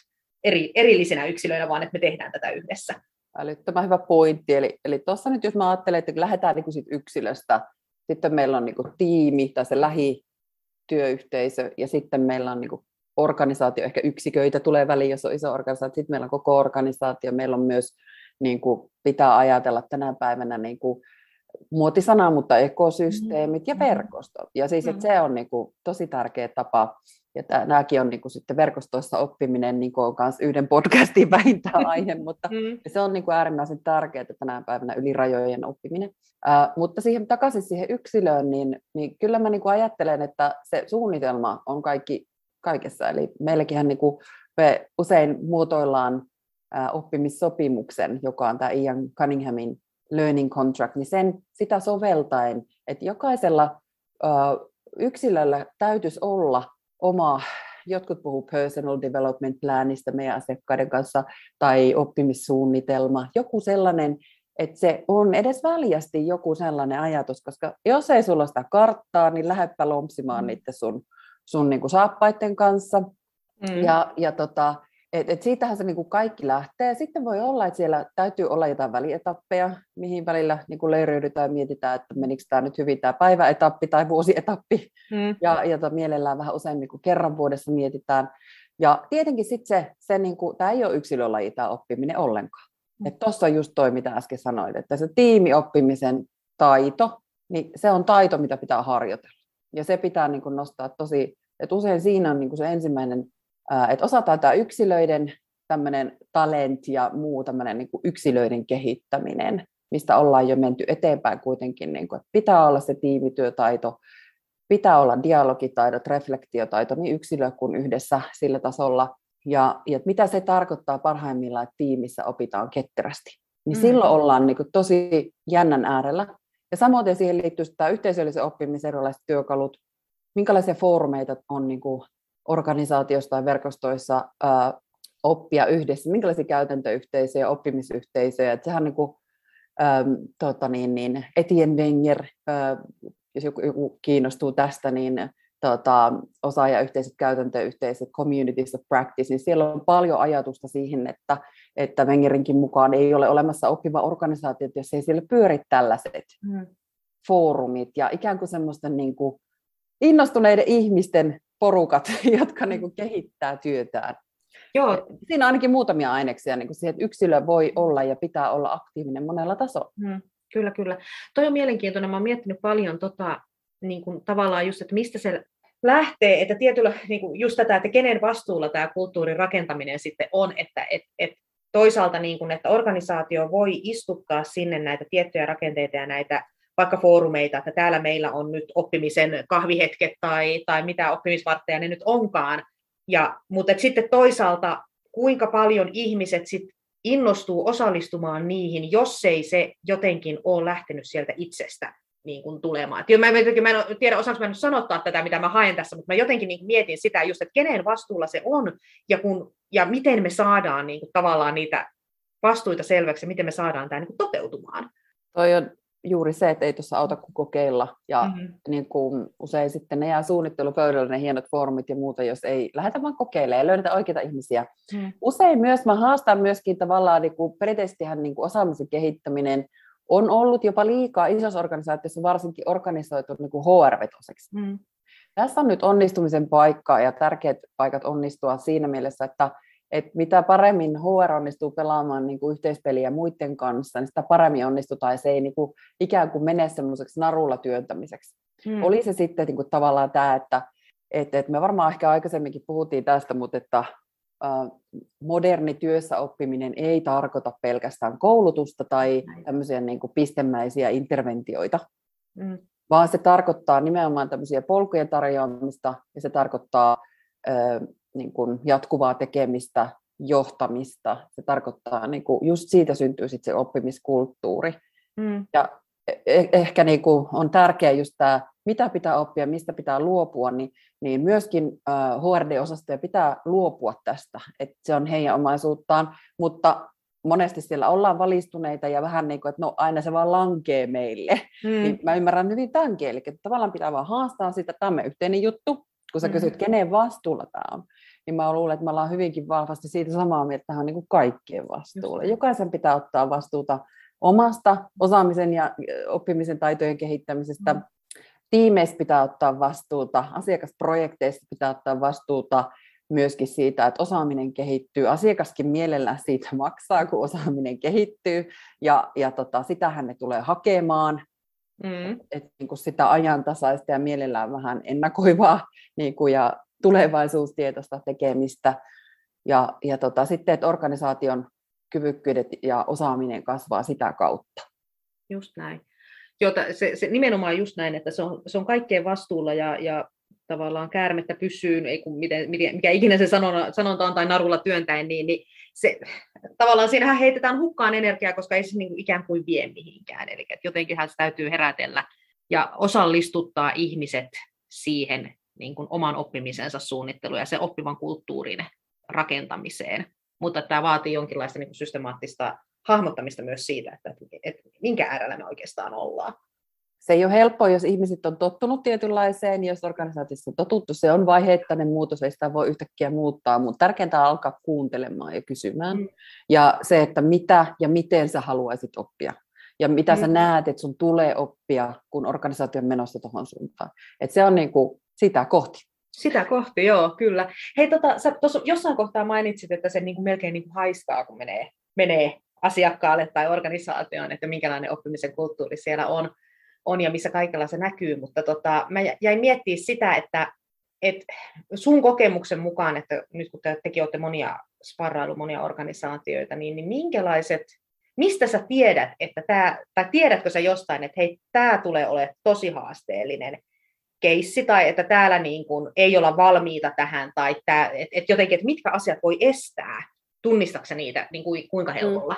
erillisenä yksilöinä, vaan että me tehdään tätä yhdessä. Älyttömän hyvä pointti. Eli tuossa nyt, jos mä ajattelen, että lähdetään niin kuin siitä yksilöstä, sitten meillä on niin kuin tiimi tai se lähityöyhteisö, ja sitten meillä on niin kuin organisaatio, ehkä yksiköitä tulee väliin, jos on iso organisaatio, sitten meillä on koko organisaatio, meillä on myös, niin kuin pitää ajatella tänä päivänä niin kuin muotisana, mutta ekosysteemit ja verkostot. Ja siis, että se on niin kuin tosi tärkeä tapa. Ja nämäkin on niin kuin sitten verkostoissa oppiminen, niin kuin on myös yhden podcastin vähintään aihe, mutta se on niin kuin äärimmäisen tärkeää tänä päivänä yli rajojen oppiminen. Mutta siihen takaisin siihen yksilöön, niin kyllä mä niin kuin ajattelen, että se suunnitelma on kaikessa. Eli meilläkinhän niin kuin me usein muotoillaan oppimissopimuksen, joka on tämä Ian Cunninghamin learning contract, niin sitä soveltaen, että jokaisella yksilöllä täytyisi olla oma, jotkut puhuu personal development planista meidän asiakkaiden kanssa, tai oppimissuunnitelma, joku sellainen, että se on edes väljästi joku sellainen ajatus, koska jos ei sulla sitä karttaa, niin lähdepä lompsimaan niiden sun niin kuin saappaiden kanssa, ja Et siitähän se niinku kaikki lähtee. Sitten voi olla, että siellä täytyy olla jotain välietappeja, mihin välillä niinku leiriydytään ja mietitään, että menikö tämä nyt hyvin tämä päiväetappi tai vuosietappi. Ja mielellään vähän usein niinku kerran vuodessa mietitään. Ja tietenkin sitten se niinku, tämä ei ole yksilölaji tämä oppiminen ollenkaan. Tuossa on just toi, mitä äsken sanoit, että se tiimioppimisen taito, niin se on taito, mitä pitää harjoitella. Ja se pitää niinku nostaa tosi, että usein siinä on niinku se ensimmäinen, että osataan tämä yksilöiden tämmöinen talent ja muu tämmöinen niin kuin yksilöiden kehittäminen, mistä ollaan jo menty eteenpäin kuitenkin, niin kuin, että pitää olla se tiimityötaito, pitää olla dialogitaidot, reflektiotaito niin yksilö kuin yhdessä sillä tasolla, ja mitä se tarkoittaa parhaimmillaan, että tiimissä opitaan ketterästi. Niin silloin ollaan niin kuin tosi jännän äärellä, ja samoin siihen liittyy tämä yhteisöllisen oppimisen erilaiset työkalut, minkälaisia foorumeita on niin kuin organisaatiossa tai verkostoissa oppia yhdessä, minkälaisia käytäntöyhteisöjä, oppimisyhteisöjä. Et sehän niin kuin, Etienne Wenger, jos joku kiinnostuu tästä, niin osaajayhteisöt, käytäntöyhteisöt, communities of practice, niin siellä on paljon ajatusta siihen, että Wengerinkin mukaan ei ole olemassa oppiva organisaatio, jos ei siellä pyöri tällaiset foorumit ja ikään kuin semmoisten niin kuin innostuneiden ihmisten porukat, jotka niin kuin kehittää työtään. Joo. Siinä on ainakin muutamia aineksia niin kuin siihen, että yksilö voi olla ja pitää olla aktiivinen monella tasolla. Kyllä, kyllä. Toi on mielenkiintoinen. Mä oon miettinyt paljon niin kuin tavallaan just, että mistä se lähtee, että tietyllä, niin kuin just tätä, että kenen vastuulla tämä kulttuurin rakentaminen sitten on, että toisaalta niin kuin, että organisaatio voi istuttaa sinne näitä tiettyjä rakenteita ja näitä vaikka foorumeita, että täällä meillä on nyt oppimisen kahvihetket tai mitä oppimisvartteja ne nyt onkaan. Mutta sitten toisaalta, kuinka paljon ihmiset sit innostuu osallistumaan niihin, jos ei se jotenkin ole lähtenyt sieltä itsestä niin kun tulemaan. Mä en tiedä, osaanko mä nyt sanottaa tätä, mitä mä haen tässä, mutta mä jotenkin niin mietin sitä just, että kenen vastuulla se on ja miten me saadaan niin kun tavallaan niitä vastuita selväksi ja miten me saadaan tämä niin kun toteutumaan. Toi on juuri se, että ei tuossa auta kuin kokeilla, ja niin kuin usein sitten ne jää suunnittelupöydälle ne hienot foorumit ja muuta, jos ei lähdetä vaan kokeilemaan ja löydetä oikeita ihmisiä. Usein myös, mä haastan myöskin tavallaan, niin kuin perinteisestihän niin kuin osaamisen kehittäminen on ollut jopa liikaa isossa organisaatiossa, varsinkin organisoitu niin kuin HR-vetoseksi. Tässä on nyt onnistumisen paikka ja tärkeät paikat onnistua siinä mielessä, että mitä paremmin HR onnistuu pelaamaan niin kuin yhteispeliä muiden kanssa, niin sitä paremmin onnistutaan, ja se ei niin kuin ikään kuin mene semmoiseksi narulla työntämiseksi. Oli se sitten niin kuin tavallaan tämä, että me varmaan ehkä aikaisemminkin puhuttiin tästä, mutta että moderni työssä oppiminen ei tarkoita pelkästään koulutusta tai tämmöisiä niin kuin pistemäisiä interventioita, vaan se tarkoittaa nimenomaan tämmöisiä polkujen tarjoamista, ja se tarkoittaa niin kuin jatkuvaa tekemistä, johtamista. Se tarkoittaa, niin kuin just siitä syntyy sit se oppimiskulttuuri. Ja ehkä niin kuin on tärkeää just tämä mitä pitää oppia, mistä pitää luopua, niin myöskin HRD-osastoja pitää luopua tästä, että se on heidän omaisuuttaan, mutta monesti siellä ollaan valistuneita ja vähän niin kuin, että no aina se vaan lankee meille, niin mä ymmärrän hyvin tämänkin, eli tavallaan pitää vaan haastaa sitä, tämä on meidän yhteinen juttu, kun sä kysyt, kenen vastuulla tämä on, niin mä luulen, että me ollaan hyvinkin vahvasti siitä samaa mieltä, että tämä on niin kuin kaikkien vastuulla. Jokaisen pitää ottaa vastuuta omasta osaamisen ja oppimisen taitojen kehittämisestä, tiimeissä pitää ottaa vastuuta, asiakasprojekteissa pitää ottaa vastuuta, myöskin siitä, että osaaminen kehittyy. Asiakaskin mielellään siitä maksaa, kun osaaminen kehittyy. Ja sitähän ne tulee hakemaan. Et niin kuin sitä ajantasaista ja mielellään vähän ennakoivaa niin kuin ja tulevaisuustietoista tekemistä. Ja sitten, että organisaation kyvykkyydet ja osaaminen kasvaa sitä kautta. Just näin. Se nimenomaan just näin, että se on kaikkien vastuulla ja tavallaan käärmettä pyssyyn, ei kun mikä ikinä se sanonta on, tai narulla työntäen, niin se, tavallaan siinähän heitetään hukkaan energiaa, koska ei se niin ikään kuin vie mihinkään. Eli jotenkinhän se täytyy herätellä ja osallistuttaa ihmiset siihen niin kuin oman oppimisensa suunnitteluun ja sen oppivan kulttuurin rakentamiseen. Mutta tämä vaatii jonkinlaista niin kuin systemaattista hahmottamista myös siitä, että minkä äärellä me oikeastaan ollaan. Se ei ole helppoa, jos ihmiset on tottunut tietynlaiseen, jos organisaatiossa on totuttu. Se on vaiheittainen muutos, ei sitä voi yhtäkkiä muuttaa, mutta tärkeintä on alkaa kuuntelemaan ja kysymään. Ja se, että mitä ja miten sä haluaisit oppia. Ja mitä sä näet, että sun tulee oppia, kun organisaatio on menossa tuohon suuntaan. Että se on niin kuin sitä kohti. Sitä kohti, joo, kyllä. Hei, sä jossain kohtaa mainitsit, että se niin kuin melkein niin kuin haistaa, kun menee asiakkaalle tai organisaatioon, että minkälainen oppimisen kulttuuri siellä on ja missä kaikilla se näkyy, mutta mä jäin miettimään sitä, että sun kokemuksen mukaan, että nyt kun tekin olette sparrailu monia organisaatioita, niin minkälaiset, mistä sä tiedät, että tiedätkö sä jostain, että hei, tämä tulee olemaan tosi haasteellinen keissi, tai että täällä niin kun ei olla valmiita tähän, tai jotenkin, että mitkä asiat voi estää, tunnistatko niitä, niin kuinka helpolla?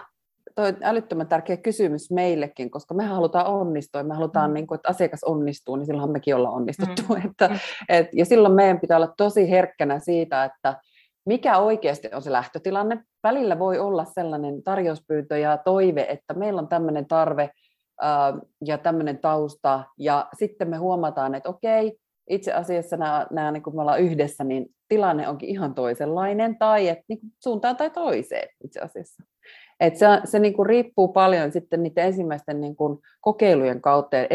Tuo on älyttömän tärkeä kysymys meillekin, koska me halutaan onnistua. Me halutaan, että asiakas onnistuu, niin silloinhan mekin ollaan onnistuttu. Ja silloin meidän pitää olla tosi herkkänä siitä, että mikä oikeasti on se lähtötilanne. Välillä voi olla sellainen tarjouspyyntö ja toive, että meillä on tämmöinen tarve ja tämmöinen tausta. Ja sitten me huomataan, että okei, itse asiassa nämä niin kun me ollaan yhdessä, niin tilanne onkin ihan toisenlainen tai että niin kuin suuntaan tai toiseen itse asiassa. Et se niin kuin riippuu paljon sitten niiden ensimmäisten niin kuin kokeilujen kautta ja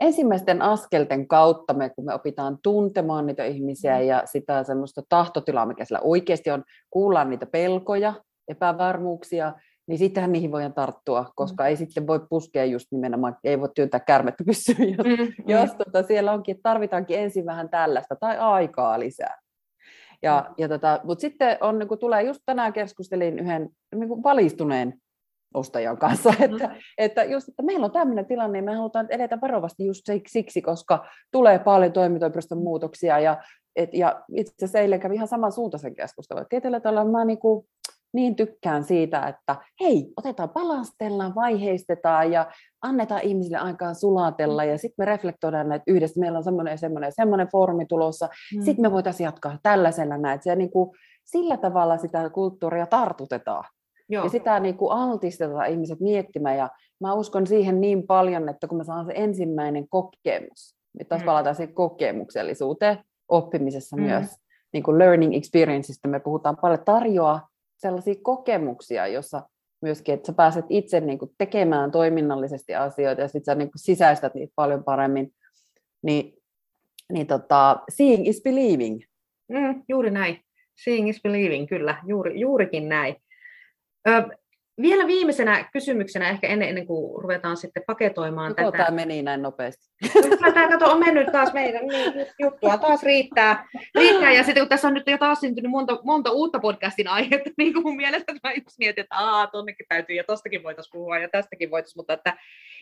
ensimmäisten askelten kautta, kun me opitaan tuntemaan niitä ihmisiä ja sitä semmoista tahtotilaa, mikä siellä oikeasti on, kuullaan niitä pelkoja, epävarmuuksia, niin sittenhän niihin voidaan tarttua, koska ei sitten voi puskea just nimenomaan, ei voi työntää kärmettä pyssyyn, jos siellä onkin, että tarvitaankin ensin vähän tällaista tai aikaa lisää. Mutta sitten on, niin kun tulee, just tänään keskustelin yhden niin valistuneen ostajan kanssa, että meillä on tämmöinen tilanne ja me halutaan edetä varovasti just siksi, koska tulee paljon toimintaympäristön muutoksia ja itse asiassa eilen kävi ihan samansuuntaisen keskustelun. Tietyllä tavalla mä niin tykkään siitä, että hei, otetaan palastellaan, vaiheistetaan ja annetaan ihmisille aikaa sulatella ja sitten me reflektoidaan näitä yhdessä. Meillä on semmoinen foorumi tulossa, sitten me voitaisiin jatkaa tällaisella näitä. Ja niinku, sillä tavalla sitä kulttuuria tartutetaan. Joo. Ja sitä niinku altistetaan ihmiset miettimään ja mä uskon siihen niin paljon, että kun mä saan se ensimmäinen kokemus, nyt taas palataan siihen kokemuksellisuuteen oppimisessa myös. Niin kuin learning experienceista me puhutaan paljon, tarjoaa sellaisia kokemuksia, jossa myöskin, että sä pääset itse niinku tekemään toiminnallisesti asioita ja sitten sä niinku sisäistät niitä paljon paremmin, seeing is believing. Juuri näin. Seeing is believing, kyllä. Juurikin näin. Vielä viimeisenä kysymyksenä, ehkä ennen kuin ruvetaan sitten paketoimaan tätä. Tämä meni näin nopeasti. Tämä on mennyt taas meidän juttua, taas riittää. Ja sitten kun tässä on nyt jo taas syntynyt monta uutta podcastin aihetta, niin kuin mun mielestä mä just mietin, että tonnekin täytyy ja tostakin voitaisiin puhua ja tästäkin voitaisiin. Mutta että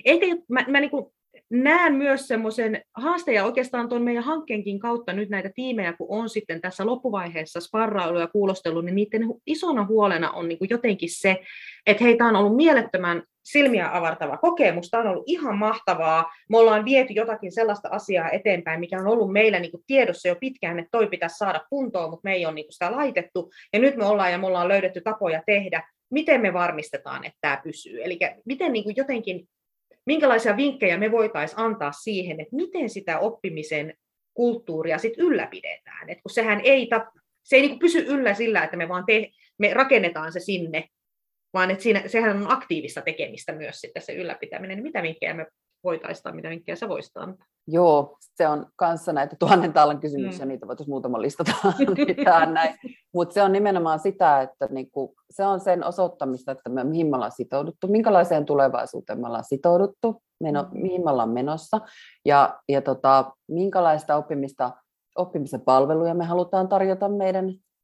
ehkä mä niin kuin näen myös semmoisen haasteen ja oikeastaan tuon meidän hankkeenkin kautta nyt näitä tiimejä, kun on sitten tässä loppuvaiheessa sparrailu ja kuulostelu, niin niiden isona huolena on niin kuin jotenkin se, että hei, tämä on ollut mielettömän silmiä avartava kokemus. Tämä on ollut ihan mahtavaa. Me ollaan viety jotakin sellaista asiaa eteenpäin, mikä on ollut meillä niin kuin tiedossa jo pitkään, että toi pitäisi saada kuntoon, mutta me ei ole niin kuin sitä laitettu. Ja nyt me ollaan löydetty tapoja tehdä, miten me varmistetaan, että tämä pysyy. Eli miten niin kuin jotenkin, minkälaisia vinkkejä me voitaisiin antaa siihen, että miten sitä oppimisen kulttuuria sit ylläpidetään. Et kun se ei niin kuin pysy yllä sillä, että me vaan me rakennetaan se sinne, vaan että sehän on aktiivista tekemistä myös sitten se ylläpitäminen. Mitä vinkkejä me voitaisiin, mitä vinkkejä sä voisit antaa? Joo, se on kanssa näitä 1000 taalan kysymyksiä, niitä voitaisiin muutama listata. Mutta se on nimenomaan sitä, että niinku, se on sen osoittamista, että mihin me ollaan sitouduttu, minkälaiseen tulevaisuuteen me ollaan sitouduttu, mihin me ollaan menossa ja minkälaista oppimisen palveluja me halutaan tarjota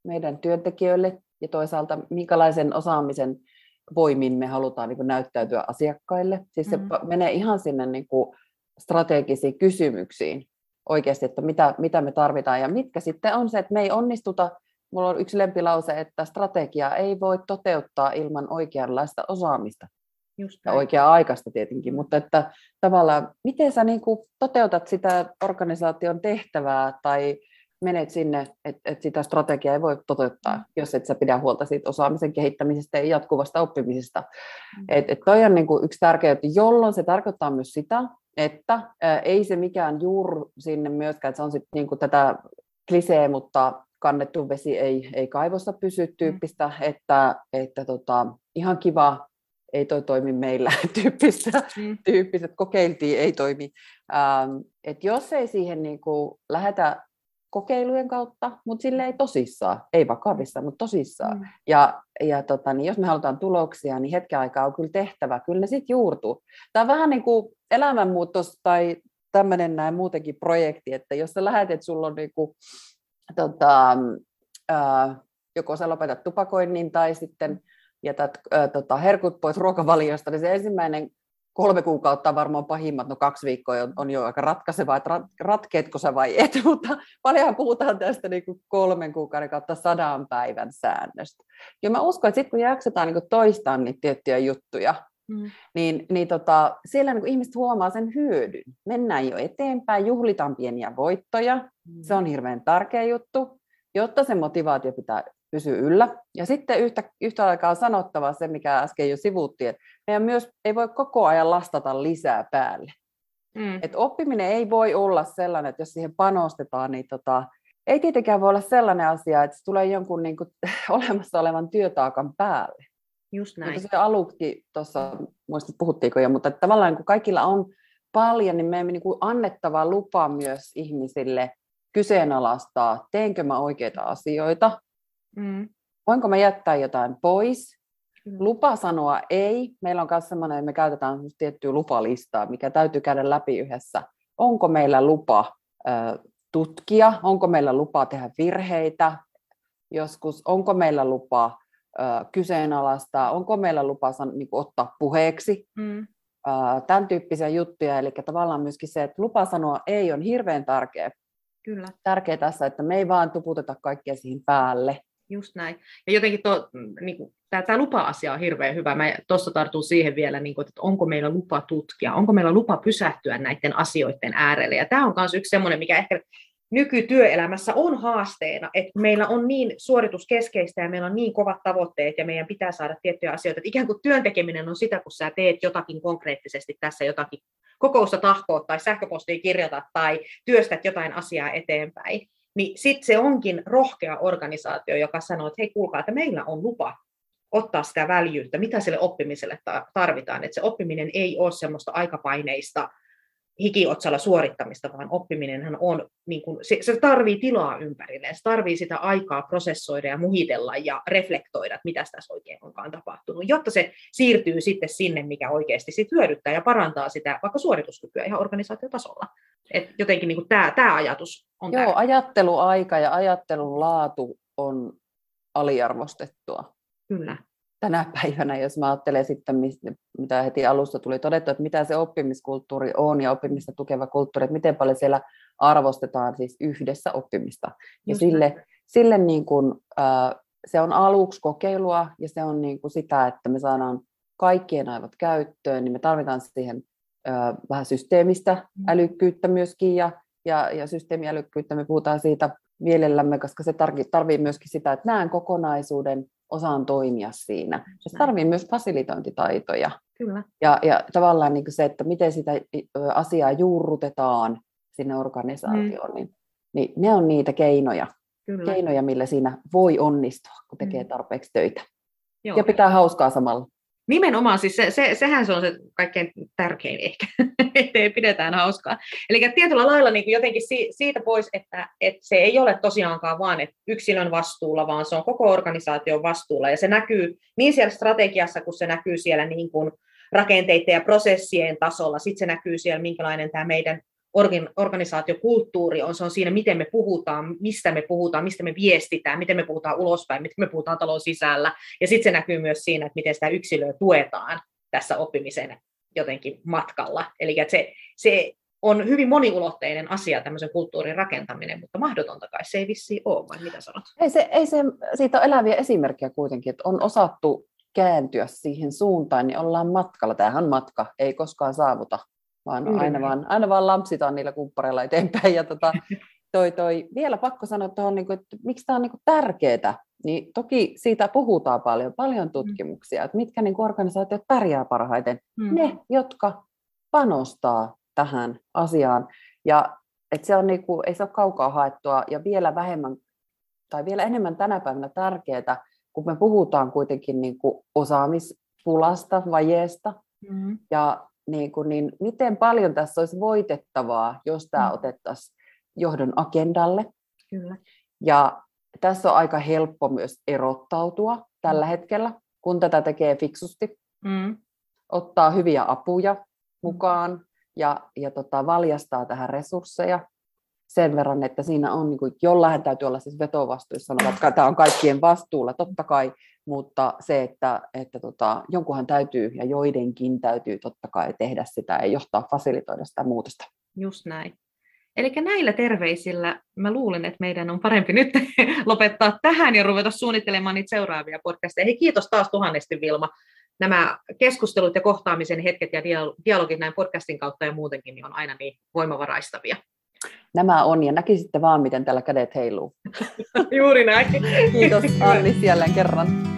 meidän työntekijöille ja toisaalta minkälaisen osaamisen voimin me halutaan niin kuin näyttäytyä asiakkaille. Siis se menee ihan sinne niin kuin strategisiin kysymyksiin oikeasti, että mitä me tarvitaan ja mitkä sitten on se, että me ei onnistuta. Mulla on yksi lempilause, että strategiaa ei voi toteuttaa ilman oikeanlaista osaamista. Ja oikea-aikaista tietenkin, mutta että tavallaan miten sä niin kuin toteutat sitä organisaation tehtävää tai menet sinne, että sitä strategiaa ei voi toteuttaa, jos et sä pidä huolta siitä osaamisen kehittämisestä ja jatkuvasta oppimisesta. Et toi on niin kuin yksi tärkeä, jolloin se tarkoittaa myös sitä, että ei se mikään juur sinne myöskään, että se on sitten niin kuin tätä klisee, mutta kannettu vesi ei kaivossa pysy tyyppistä, että ihan kiva, ei toi toimi meillä tyyppiset kokeiltiin, ei toimi. Että jos ei siihen niin kuin lähdetä kokeilujen kautta, mutta sille ei tosissaan, ei vakavissa, mutta tosissaan. Ja jos me halutaan tuloksia, niin hetken aikaa on kyllä tehtävä, kyllä ne sitten juurtuu. Tämä on vähän niin kuin elämänmuutos tai tämmöinen näin muutenkin projekti, että jos sä lähdet, että sulla on niin kuin, joko sä lopetat tupakoinnin tai sitten jätät herkut pois ruokavaliosta, niin se ensimmäinen 3 kuukautta on varmaan pahimmat, 2 viikkoa on jo aika ratkaisevaa, että ratkeetko sä vai et, mutta paljon puhutaan tästä niin kuin 3 kuukauden kautta 100 päivän säännöstä. Ja mä uskon, että sitten kun jaksetaan niin kuin toistaa niitä tiettyjä juttuja, niin siellä niin kuin ihmiset huomaa sen hyödyn. Mennään jo eteenpäin, juhlitaan pieniä voittoja, se on hirveän tärkeä juttu, jotta se motivaatio pitää pysyy yllä. Ja sitten yhtä aikaa sanottava se, mikä äsken jo sivuuttiin, että meidän myös ei voi koko ajan lastata lisää päälle. Että oppiminen ei voi olla sellainen, että jos siihen panostetaan, niin ei tietenkään voi olla sellainen asia, että se tulee jonkun niin kuin, olemassa olevan työtaakan päälle. Just näin. Mutta se aluksi tuossa, muistat puhuttiinko jo, mutta tavallaan kun kaikilla on paljon, niin meidän niin kuin annettava lupa myös ihmisille kyseenalaistaa, teenkö mä oikeita asioita, voinko me jättää jotain pois? Lupa sanoa ei. Meillä on myös sellainen, että me käytetään tiettyä lupalistaa, mikä täytyy käydä läpi yhdessä. Onko meillä lupa tutkia? Onko meillä lupa tehdä virheitä joskus? Onko meillä lupa kyseenalaistaa? Onko meillä lupa niin kuin ottaa puheeksi? Tämän tyyppisiä juttuja. Eli tavallaan myöskin se, että lupa sanoa ei on hirveän tärkeä. Kyllä. Tärkeää tässä, että me ei vaan tuputeta kaikkia siihen päälle. Just näin. Ja jotenkin niin tämä lupa-asia on hirveän hyvä. Mä tuossa tartun siihen vielä, niin kuin, että onko meillä lupa tutkia, onko meillä lupa pysähtyä näiden asioiden äärelle. Ja tämä on myös yksi semmoinen, mikä ehkä nykytyöelämässä on haasteena, että meillä on niin suorituskeskeistä ja meillä on niin kovat tavoitteet ja meidän pitää saada tiettyjä asioita. Että ikään kuin työntekeminen on sitä, kun sä teet jotakin konkreettisesti tässä jotakin kokousta tahkoot tai sähköpostia kirjoitat tai työstät jotain asiaa eteenpäin, niin sitten se onkin rohkea organisaatio, joka sanoo, että hei kuulkaa, että meillä on lupa ottaa sitä väljyyttä, mitä sille oppimiselle tarvitaan. Että se oppiminen ei ole semmoista aikapaineista hikiotsalla suorittamista, vaan oppiminenhan on, niin kun, se tarvii tilaa ympärille, se tarvii sitä aikaa prosessoida ja muhitella ja reflektoida, että mitä tässä oikein onkaan tapahtunut, jotta se siirtyy sitten sinne, mikä oikeasti sit hyödyttää ja parantaa sitä vaikka suorituskykyä ihan organisaatiotasolla. Et jotenkin niin kun tämä ajatus on tärkeä. Joo, ajatteluaika ja ajattelun laatu on aliarvostettua. Kyllä. Tänä päivänä, jos mä ajattelen sitten, mitä heti alussa tuli todettu, että mitä se oppimiskulttuuri on ja oppimista tukeva kulttuuri, että miten paljon siellä arvostetaan siis yhdessä oppimista. Ja sille niin kuin, se on aluksi kokeilua ja se on niin kuin sitä, että me saadaan kaikkien aivot käyttöön, niin me tarvitaan siihen vähän systeemistä älykkyyttä myöskin, ja systeemiälykkyyttä me puhutaan siitä mielellämme, koska se tarvii myöskin sitä, että näen kokonaisuuden, osaan toimia siinä. Se tarvii myös fasilitointitaitoja. Kyllä. Ja tavallaan niin kuin se, että miten sitä asiaa juurrutetaan sinne organisaatioon, niin ne on niitä keinoja. Kyllä. Keinoja, millä siinä voi onnistua, kun tekee tarpeeksi töitä. Joo. Ja pitää hauskaa samalla. Nimenomaan, siis sehän se on se kaikkein tärkein ehkä, ettei pidetään hauskaa. Eli tietyllä lailla niin jotenkin siitä pois, että se ei ole tosiaankaan vaan että yksilön vastuulla, vaan se on koko organisaation vastuulla. Ja se näkyy niin siellä strategiassa, kun se näkyy siellä niin kuin rakenteiden ja prosessien tasolla. Sitten se näkyy siellä, minkälainen tämä meidän organisaatiokulttuuri on. Se on siinä, miten me puhutaan, mistä me puhutaan, mistä me viestitään, miten me puhutaan ulospäin, miten me puhutaan talon sisällä. Ja sitten se näkyy myös siinä, että miten sitä yksilöä tuetaan tässä oppimisen jotenkin matkalla. Eli että se on hyvin moniulotteinen asia, tämmöisen kulttuurin rakentaminen, mutta mahdotonta kai se ei vissiin ole, vai mitä sanot? Ei se, siitä on eläviä esimerkkejä kuitenkin, että on osattu kääntyä siihen suuntaan, niin ollaan matkalla. Tämähän on matka, ei koskaan saavuta. Vaan aina vaan lampsitaan niillä kumppareilla eteenpäin. Ja vielä pakko sanoa tuohon, että miksi tämä on tärkeää. Niin toki siitä puhutaan paljon tutkimuksia, että mitkä organisaatiot pärjää parhaiten. Ne, jotka panostaa tähän asiaan. Ja että se on, ei se ole kaukaa haettua ja vielä vähemmän tai vielä enemmän tänä päivänä tärkeää, kun me puhutaan kuitenkin osaamispulasta, vajeesta ja niin miten paljon tässä olisi voitettavaa, jos tämä otettaisiin johdon agendalle. Kyllä. Ja tässä on aika helppo myös erottautua tällä hetkellä, kun tätä tekee fiksusti. Ottaa hyviä apuja mukaan ja valjastaa tähän resursseja sen verran, että siinä on, jollain täytyy olla siis vetovastuu, sanotaan, että tämä on kaikkien vastuulla, totta kai. Mutta se, että jonkunhan täytyy ja joidenkin täytyy totta kai tehdä sitä ja johtaa, fasilitoida sitä muutosta. Just näin. Eli näillä terveisillä mä luulen, että meidän on parempi nyt lopettaa tähän ja ruveta suunnittelemaan niitä seuraavia podcasteja. Hei, kiitos taas tuhannesti Vilma. Nämä keskustelut ja kohtaamisen hetket ja dialogit näin podcastin kautta ja muutenkin niin on aina niin voimavaraistavia. Nämä on, ja näkisitte vaan, miten täällä kädet heiluu. Juuri näin. Kiitos Anni jälleen kerran.